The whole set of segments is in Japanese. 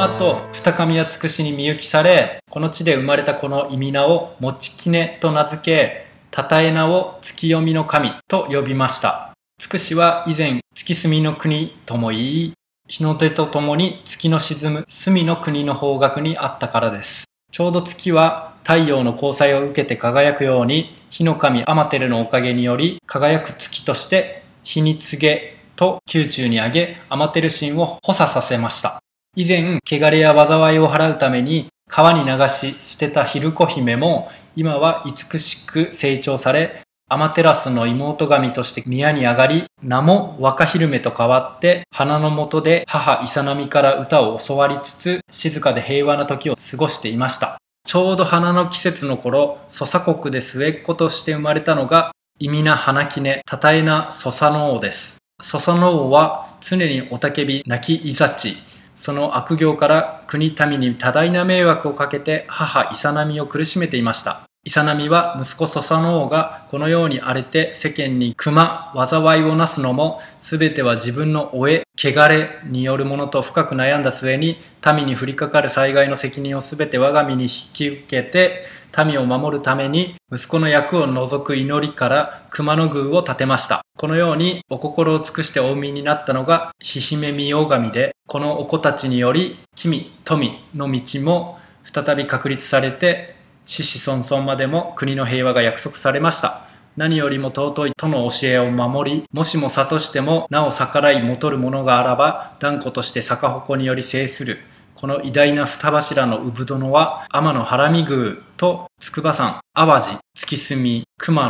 の後、二上やつくしに身行きされ、この地で生まれたこの忌み名をもちきねと名付け、たたえ名を月読みの神と呼びました。つくしは以前、月隅の国とも言い、日の出とともに月の沈む隅の国の方角にあったからです。ちょうど月は太陽の光彩を受けて輝くように、火の神アマテルのおかげにより輝く月として日に告げと宮中にあげ、アマテル神を補佐させました。以前、汚れや災いを払うために川に流し捨てたヒルコ姫も、今は慈しく成長され、アマテラスの妹神として宮に上がり、名も若昼女と変わって、花の下で母イサナミから歌を教わりつつ、静かで平和な時を過ごしていました。ちょうど花の季節の頃、蘇佐国で末っ子として生まれたのが、忌み名花杵、多体な蘇佐の王です。蘇佐の王は常に雄たけび、泣きいざち、その悪行から国民に多大な迷惑をかけて母イサナミを苦しめていました。イサナミは息子ソサノオがこのように荒れて世間に苦ま、災いをなすのも、すべては自分の老い、汚れによるものと深く悩んだ末に、民に降りかかる災害の責任をすべて我が身に引き受けて、民を守るために息子の役を除く祈りから熊野宮を建てました。このようにお心を尽くしてお産みになったのがひひめみお神で、このお子たちにより、君、富の道も再び確立されて、子々孫々までも国の平和が約束されました。何よりも尊いとの教えを守り、もしも差としてもなお逆らい戻るものがあらば、断固として逆鉾により制する。この偉大な二柱の産殿は、天の原見宮と筑波山、淡路、月住、熊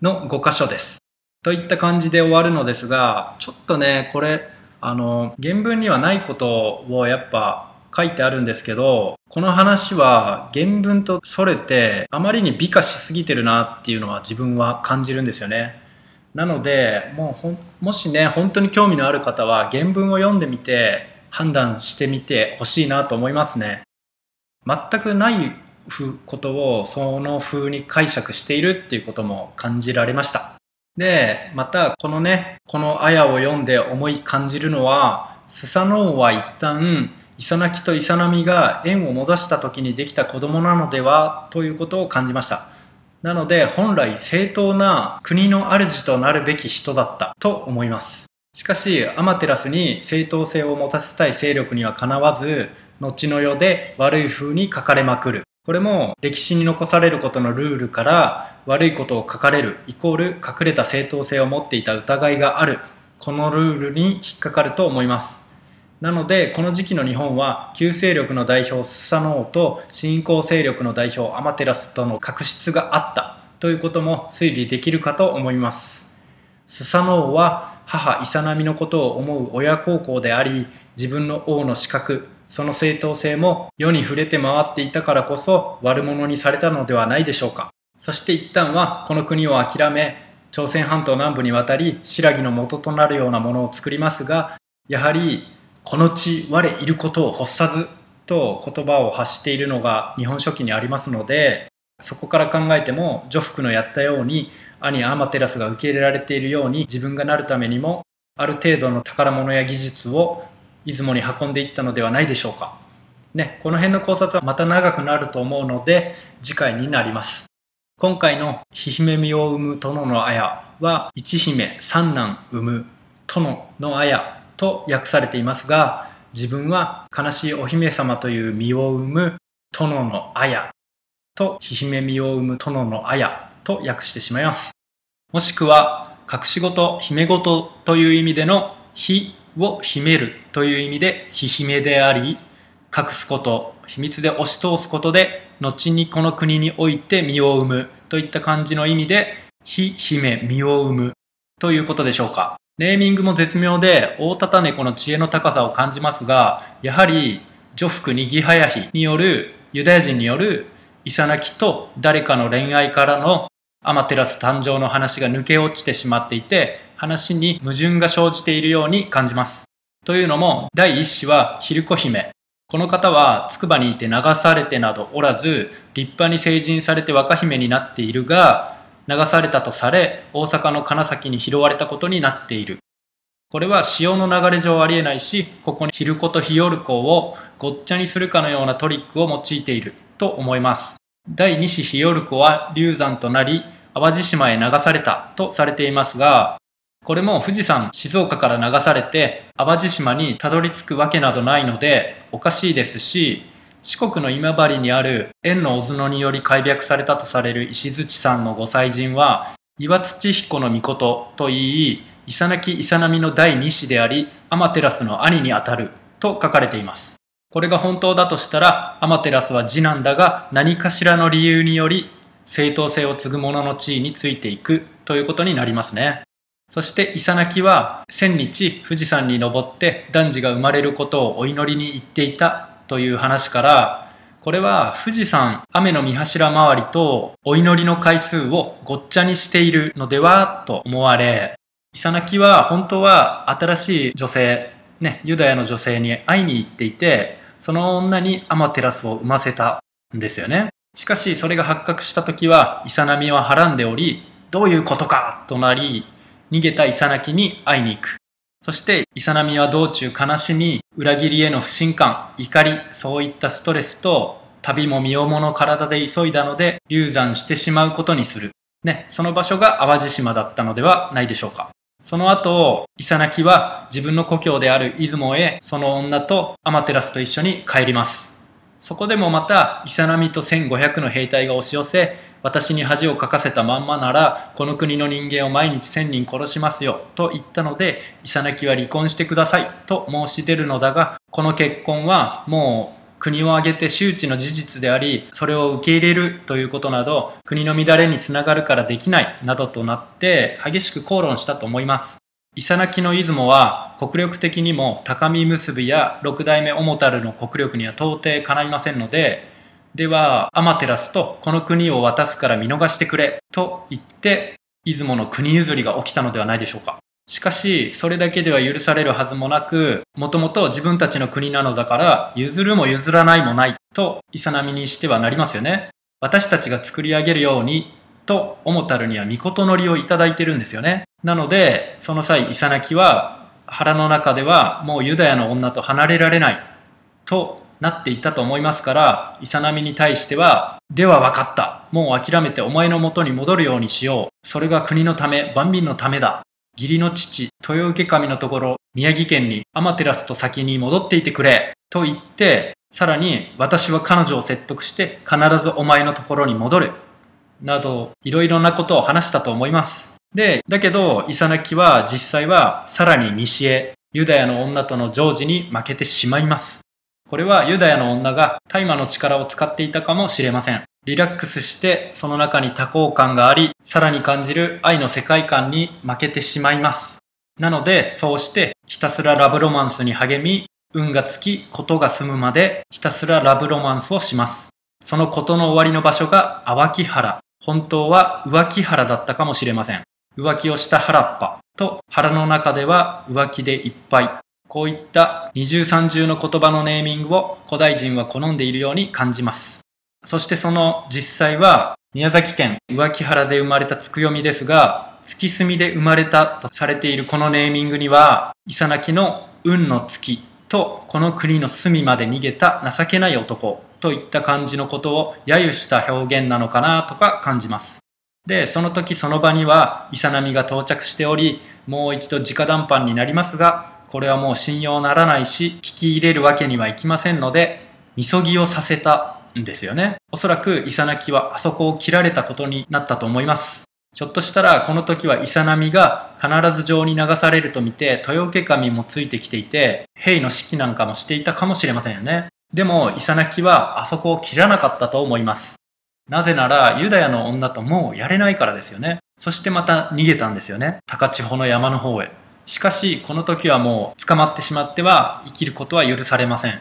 野の5箇所です。といった感じで終わるのですが、ちょっとね、これ、原文にはないことをやっぱ、書いてあるんですけど、この話は原文とそれてあまりに美化しすぎてるなっていうのは自分は感じるんですよね。なので、もしね、本当に興味のある方は原文を読んでみて判断してみてほしいなと思いますね。全くないことをその風に解釈しているっていうことも感じられました。で、またこのね、このあやを読んで思い感じるのは、スサノオは一旦イサナキとイサナミが縁を戻した時にできた子供なのではということを感じました。なので本来正当な国の主となるべき人だったと思います。しかしアマテラスに正当性を持たせたい勢力にはかなわず、後の世で悪い風に書かれまくる。これも歴史に残されることのルールから悪いことを書かれるイコール隠れた正当性を持っていた疑いがある。このルールに引っかかると思います。なので、この時期の日本は、旧勢力の代表スサノオと新興勢力の代表アマテラスとの確執があったということも推理できるかと思います。スサノオは母イサナミのことを思う親孝行であり、自分の王の資格、その正当性も世に触れて回っていたからこそ悪者にされたのではないでしょうか。そして一旦はこの国を諦め、朝鮮半島南部に渡り、新羅の元となるようなものを作りますが、やはり、この地我いることを欲さずと言葉を発しているのが日本書紀にありますので、そこから考えても徐福のやったように兄アマテラスが受け入れられているように自分がなるためにもある程度の宝物や技術を出雲に運んでいったのではないでしょうか。ね、この辺の考察はまた長くなると思うので次回になります。今回のひひめみを産む殿の綾は一姫三男産む殿の綾と訳されていますが、自分は悲しいお姫様という身を生む殿の綾とひひめみを生む殿の綾と訳してしまいます。もしくは隠し事、姫事という意味でのひを秘めるという意味でひひめであり、隠すこと、秘密で押し通すことで後にこの国において身を生むといった感じの意味でひひめみを生むということでしょうか。ネーミングも絶妙で、大たた猫の知恵の高さを感じますが、やはり、女福にぎはやひによる、ユダヤ人による、イサナキと誰かの恋愛からのアマテラス誕生の話が抜け落ちてしまっていて、話に矛盾が生じているように感じます。というのも、第一子はヒルコ姫。この方は、筑波にいて流されてなどおらず、立派に成人されて若姫になっているが、流されたとされ、大阪の金崎に拾われたことになっている。これは潮の流れ上ありえないし、ここにヒルコとヒヨルコをごっちゃにするかのようなトリックを用いていると思います。第2子ヒヨルコは流産となり、淡路島へ流されたとされていますが、これも富士山、静岡から流されて淡路島にたどり着くわけなどないのでおかしいですし、四国の今治にある円の小角により開闢されたとされる石鎚さんのご祭神は、岩土彦の命といい、イサナキイサナミの第二子であり、アマテラスの兄にあたると書かれています。これが本当だとしたら、アマテラスは次男だが、何かしらの理由により正当性を継ぐ者の地位についていくということになりますね。そしてイサナキは千日富士山に登って男児が生まれることをお祈りに行っていたという話から、これは富士山雨の御柱周りとお祈りの回数をごっちゃにしているのではと思われ、イサナキは本当は新しい女性、ユダヤの女性に会いに行っていて、その女にアマテラスを産ませたんですよね。しかしそれが発覚した時はイサナミははらんでおり、どういうことかとなり、逃げたイサナキに会いに行く。そしてイサナミは道中悲しみ、裏切りへの不信感、怒り、そういったストレスと、旅も身重の体で急いだので流産してしまうことにする。その場所が淡路島だったのではないでしょうか。その後、イサナキは自分の故郷である出雲へ、その女とアマテラスと一緒に帰ります。そこでもまたイサナミと1500の兵隊が押し寄せ、私に恥をかかせたまんまならこの国の人間を毎日1000人殺しますよと言ったので、イサナキは離婚してくださいと申し出るのだが、この結婚はもう国を挙げて周知の事実であり、それを受け入れるということなど国の乱れにつながるからできないなどとなって激しく口論したと思います。イサナキの出雲は国力的にも高見結びや六代目オモタルの国力には到底かないませんので、ではアマテラスとこの国を渡すから見逃してくれと言って出雲の国譲りが起きたのではないでしょうか。しかしそれだけでは許されるはずもなく、もともと自分たちの国なのだから譲るも譲らないもないとイサナミにしてはなりますよね。私たちが作り上げるようにとオモタルには尊のりをいただいてるんですよね。なのでその際イサナキは腹の中ではもうユダヤの女と離れられないとなっていたと思いますから、イサナミに対しては、では分かった、もう諦めてお前の元に戻るようにしよう、それが国のため、万民のためだ、義理の父豊受神のところ宮城県にアマテラスと先に戻っていてくれと言って、さらに私は彼女を説得して必ずお前のところに戻るなど、いろいろなことを話したと思います。で、だけどイサナキは実際はさらに西へ、ユダヤの女との情事に負けてしまいます。これはユダヤの女が大麻の力を使っていたかもしれません。リラックスしてその中に多幸感があり、さらに感じる愛の世界観に負けてしまいます。なのでそうしてひたすらラブロマンスに励み、運が尽き事が済むまでひたすらラブロマンスをします。その事の終わりの場所が淡木原。本当は浮気原だったかもしれません。浮気をした原っぱと、腹の中では浮気でいっぱい。こういった二重三重の言葉のネーミングを古代人は好んでいるように感じます。そしてその実際は宮崎県浮気原で生まれた月読みですが、月住で生まれたとされているこのネーミングには、イサナキの運の月とこの国の隅まで逃げた情けない男といった感じのことを揶揄した表現なのかなとか感じます。で、その時その場にはイサナミが到着しており、もう一度直談判になりますが、これはもう信用ならないし、聞き入れるわけにはいきませんので、みそぎをさせたんですよね。おそらくイサナキはあそこを切られたことになったと思います。ひょっとしたらこの時はイサナミが必ず情に流されると見て、豊受神もついてきていて、兵の指揮なんかもしていたかもしれませんよね。でもイサナキはあそこを切らなかったと思います。なぜならユダヤの女ともうやれないからですよね。そしてまた逃げたんですよね。高千穂の山の方へ。しかしこの時はもう捕まってしまっては生きることは許されません。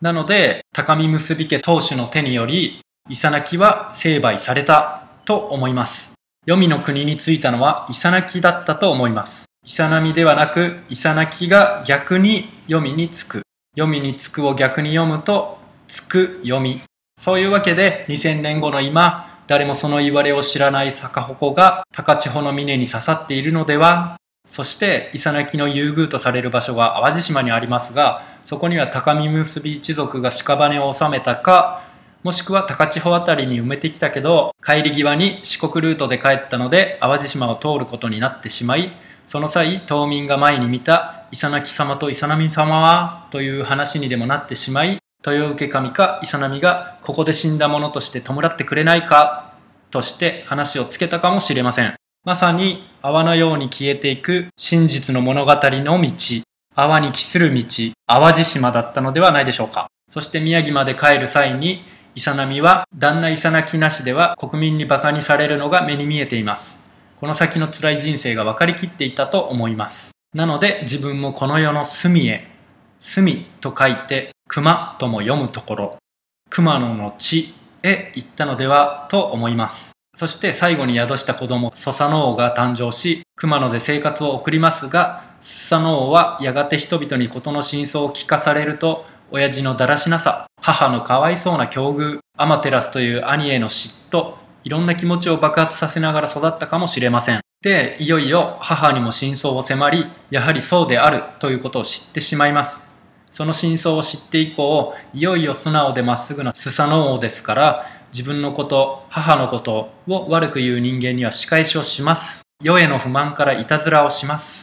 なので高見結び家当主の手によりイサナキは成敗されたと思います。黄泉の国に着いたのはイサナキだったと思います。イサナミではなくイサナキが逆に黄泉に着く。読みにつくを逆に読むと、つく読み。そういうわけで、2000年後の今、誰もそのいわれを知らない逆鉾が高千穂の峰に刺さっているのでは、そしてイサナキの遊宮とされる場所は淡路島にありますが、そこには高見結び一族が屍を納めたか、もしくは高千穂あたりに埋めてきたけど帰り際に四国ルートで帰ったので淡路島を通ることになってしまい、その際島民が前に見たイサナキ様とイサナミ様はという話にでもなってしまい、豊受神かイサナミがここで死んだ者として弔ってくれないかとして話をつけたかもしれません。まさに泡のように消えていく真実の物語の道、泡に帰する道、淡路島だったのではないでしょうか。そして宮城まで帰る際にイサナミは旦那イサナキなしでは国民に馬鹿にされるのが目に見えています。この先の辛い人生が分かりきっていたと思います。なので自分もこの世の隅へ、隅と書いて熊とも読むところ、熊野の地へ行ったのではと思います。そして最後に宿した子供スサノオが誕生し、熊野で生活を送りますが、スサノオはやがて人々に事の真相を聞かされると、親父のだらしなさ、母のかわいそうな境遇、アマテラスという兄への嫉妬、いろんな気持ちを爆発させながら育ったかもしれません。で、いよいよ母にも真相を迫り、やはりそうであるということを知ってしまいます。その真相を知って以降、いよいよ素直でまっすぐなスサノオですから、自分のこと、母のことを悪く言う人間には仕返しをします。世への不満からいたずらをします。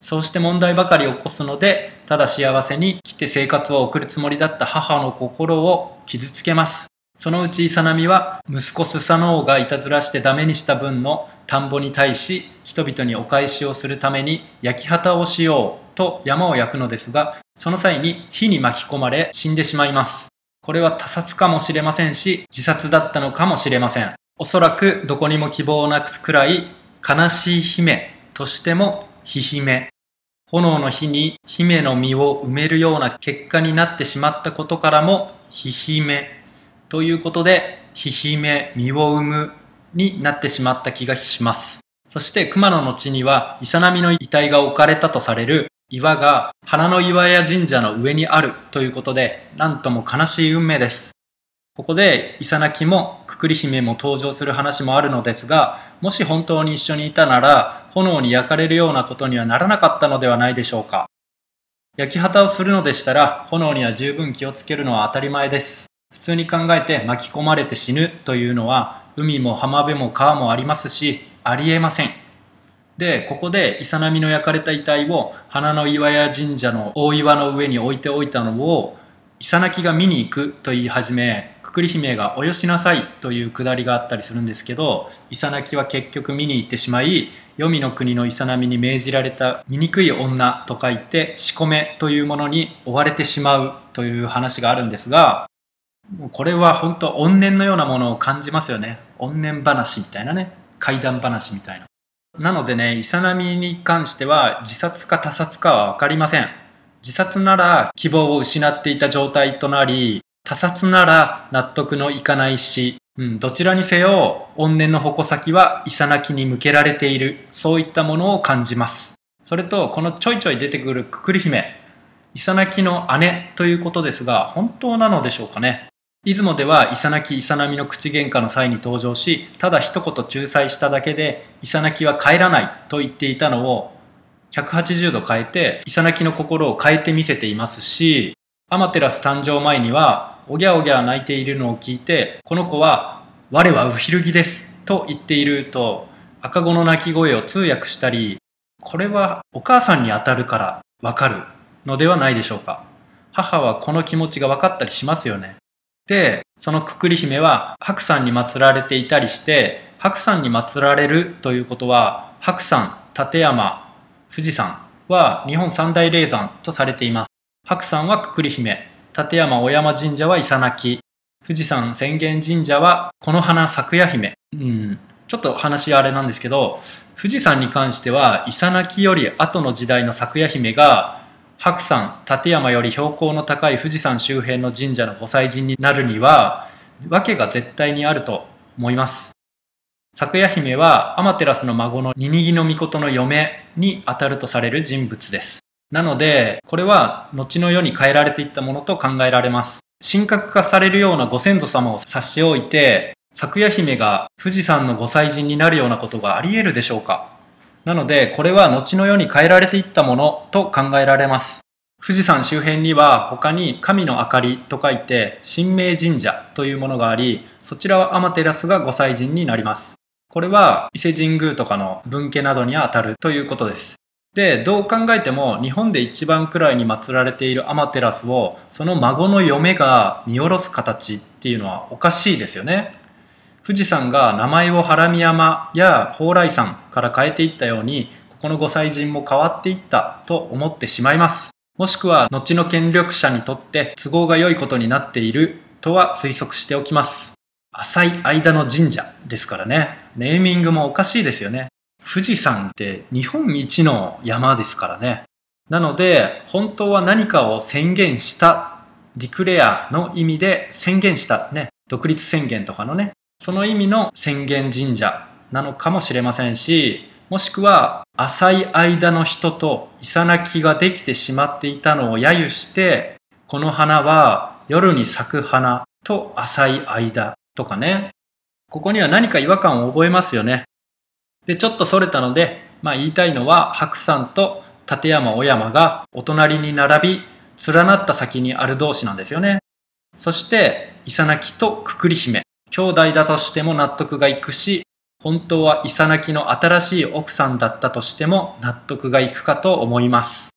そうして問題ばかり起こすので、ただ幸せに来て生活を送るつもりだった母の心を傷つけます。そのうちイサナミは息子スサノオがいたずらしてダメにした分の田んぼに対し、人々にお返しをするために焼き畑をしようと山を焼くのですが、その際に火に巻き込まれ死んでしまいます。これは他殺かもしれませんし、自殺だったのかもしれません。おそらくどこにも希望をなくすくらい、悲しい姫としてもひ姫、炎の火に姫の身を埋めるような結果になってしまったことからもひ姫ということで、ひ姫身を生むになってしまった気がします。そして熊野の地にはイサナミの遺体が置かれたとされる岩が花の岩屋神社の上にあるということで、なんとも悲しい運命です。ここでイサナキもくくり姫も登場する話もあるのですが、もし本当に一緒にいたなら炎に焼かれるようなことにはならなかったのではないでしょうか。焼き畑をするのでしたら炎には十分気をつけるのは当たり前です。普通に考えて巻き込まれて死ぬというのは海も浜辺も川もありますし、ありえません。で、ここでイサナミの焼かれた遺体を花の岩屋神社の大岩の上に置いておいたのをイサナキが見に行くと言い始め、くくり姫がおよしなさいというくだりがあったりするんですけど、イサナキは結局見に行ってしまい、黄泉の国のイサナミに命じられた醜い女と書いてしこめというものに追われてしまうという話があるんですが、これは本当怨念のようなものを感じますよね。怨念話みたいなね、怪談話みたいな。なのでね、イサナミに関しては自殺か他殺かは分かりません。自殺なら希望を失っていた状態となり、他殺なら納得のいかないし、どちらにせよ怨念の矛先はイサナキに向けられている、そういったものを感じます。それとこのちょいちょい出てくるくくり姫、イサナキの姉ということですが、本当なのでしょうかね。出雲ではイサナキ・イサナミの口喧嘩の際に登場し、ただ一言仲裁しただけでイサナキは帰らないと言っていたのを180度変えてイサナキの心を変えてみせていますし、アマテラス誕生前にはおぎゃおぎゃ泣いているのを聞いて、この子は我はウヒルギですと言っていると赤子の泣き声を通訳したり、これはお母さんに当たるからわかるのではないでしょうか。母はこの気持ちがわかったりしますよね。で、そのくくり姫は白山に祀られていたりして、白山に祀られるということは白山、立山、富士山は日本三大霊山とされています。白山はくくり姫、立山小山神社はイサナキ、富士山浅間神社はこの花咲夜姫、ちょっと話あれなんですけど、富士山に関してはイサナキより後の時代の咲夜姫が白山、立山より標高の高い富士山周辺の神社のご祭神になるには訳が絶対にあると思います。咲夜姫はアマテラスの孫のニニギノミコトの嫁にあたるとされる人物です。なのでこれは後の世に変えられていったものと考えられます。神格化されるようなご先祖様を差し置いて、咲夜姫が富士山のご祭神になるようなことがあり得るでしょうか。なので、これは後の世に変えられていったものと考えられます。富士山周辺には他に神の明かりと書いて神明神社というものがあり、そちらはアマテラスが御祭神になります。これは伊勢神宮とかの分家などにあたるということです。で、どう考えても日本で一番くらいに祀られているアマテラスをその孫の嫁が見下ろす形っていうのはおかしいですよね。富士山が名前をハ山や蓬莱山から変えていったように、ここの御祭神も変わっていったと思ってしまいます。もしくは後の権力者にとって都合が良いことになっているとは推測しておきます。浅い間の神社ですからね。ネーミングもおかしいですよね。富士山って日本一の山ですからね。なので本当は何かを宣言した、ディクレアの意味で宣言したね。独立宣言とかのね。その意味の宣言神社なのかもしれませんし、もしくは浅い間の人とイサナキができてしまっていたのを揶揄して、この花は夜に咲く花と浅い間とかね。ここには何か違和感を覚えますよね。で、ちょっとそれたので、言いたいのは白山と立山小山がお隣に並び、連なった先にある同士なんですよね。そしてイサナキとくくり姫、兄弟だとしても納得がいくし、本当はイサナキの新しい奥さんだったとしても納得がいくかと思います。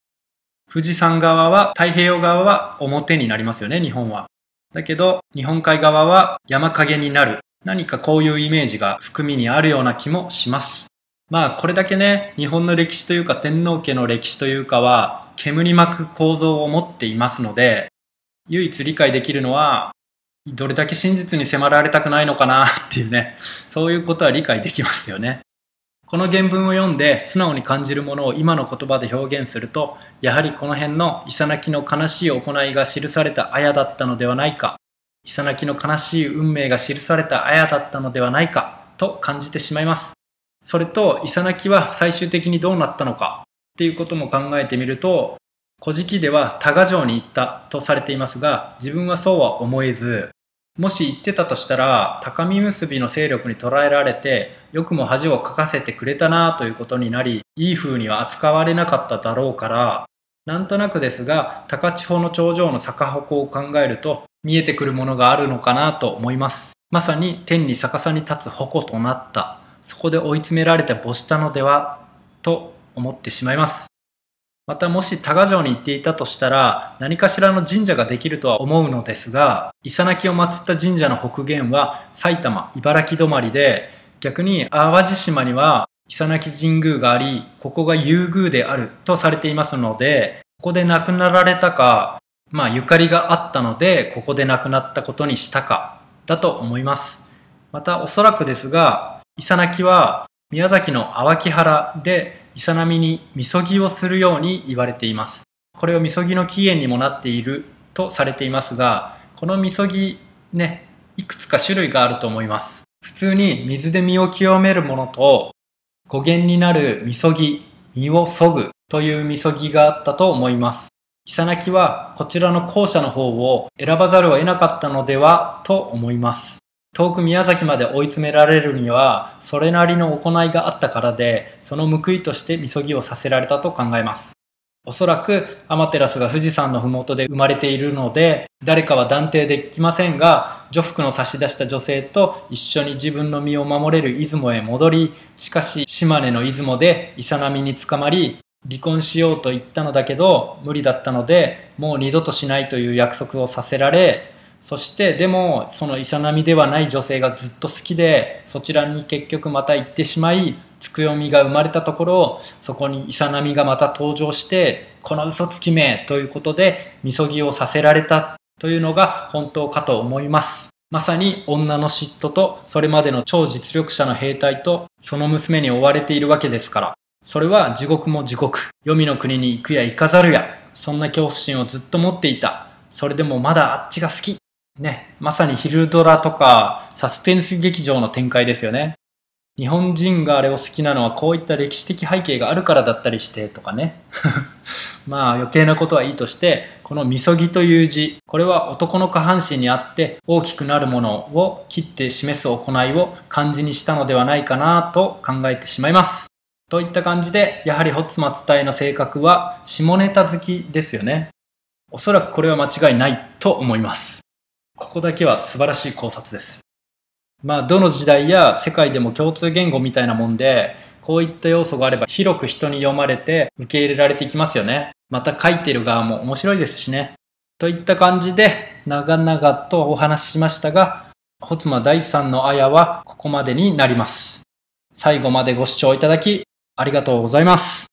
富士山側は、太平洋側は表になりますよね、日本は。だけど、日本海側は山陰になる。何かこういうイメージが含みにあるような気もします。これだけね、日本の歴史というか天皇家の歴史というかは、煙に巻く構造を持っていますので、唯一理解できるのは、どれだけ真実に迫られたくないのかなっていうね、そういうことは理解できますよね。この原文を読んで素直に感じるものを今の言葉で表現すると、やはりこの辺のイサナキの悲しい行いが記された綾だったのではないか、イサナキの悲しい運命が記された綾だったのではないかと感じてしまいます。それとイサナキは最終的にどうなったのかっていうことも考えてみると、古事記では多賀城に行ったとされていますが、自分はそうは思えず、もし言ってたとしたら、高見結びの勢力に捕らえられて、よくも恥をかかせてくれたなということになり、いい風には扱われなかっただろうから、なんとなくですが、高千穂の頂上の逆鉾を考えると、見えてくるものがあるのかなと思います。まさに天に逆さに立つ鉾となった、そこで追い詰められて没したのでは、と思ってしまいます。またもし多賀城に行っていたとしたら、何かしらの神社ができるとは思うのですが、イサナキを祀った神社の北限は埼玉、茨城止まりで、逆に淡路島にはイサナキ神宮があり、ここが優遇であるとされていますので、ここで亡くなられたか、ゆかりがあったのでここで亡くなったことにしたかだと思います。またおそらくですが、イサナキは宮崎の淡木原でイサナミにみそぎをするように言われています。これをみそぎの起源にもなっているとされていますが、このみそぎね、いくつか種類があると思います。普通に水で身を清めるものと、語源になるみそぎ、身をそぐというみそぎがあったと思います。イサナキはこちらの後者の方を選ばざるを得なかったのではと思います。遠く宮崎まで追い詰められるには、それなりの行いがあったからで、その報いとしてみそぎをさせられたと考えます。おそらく、アマテラスが富士山のふもとで生まれているので、誰かは断定できませんが、女服の差し出した女性と一緒に自分の身を守れる出雲へ戻り、しかし島根の出雲でイサナミに捕まり、離婚しようと言ったのだけど、無理だったので、もう二度としないという約束をさせられ、そしてでもそのイサナミではない女性がずっと好きで、そちらに結局また行ってしまい、ツクヨミが生まれたところ、そこにイサナミがまた登場して、この嘘つきめということでみそぎをさせられたというのが本当かと思います。まさに女の嫉妬と、それまでの超実力者の兵隊と、その娘に追われているわけですから、それは地獄も地獄、黄泉の国に行くや行かざるや、そんな恐怖心をずっと持っていた。それでもまだあっちが好きね、まさに昼ドラとかサスペンス劇場の展開ですよね。日本人があれを好きなのはこういった歴史的背景があるからだったりしてとかね余計なことはいいとして、このみそぎという字、これは男の下半身にあって大きくなるものを切って示す行いを漢字にしたのではないかなと考えてしまいます。といった感じで、やはりホッツ松田への性格は下ネタ好きですよね。おそらくこれは間違いないと思います。ここだけは素晴らしい考察です。どの時代や世界でも共通言語みたいなもんで、こういった要素があれば広く人に読まれて受け入れられていきますよね。また書いてる側も面白いですしね。といった感じで長々とお話ししましたが、ホツマ第3のあやはここまでになります。最後までご視聴いただきありがとうございます。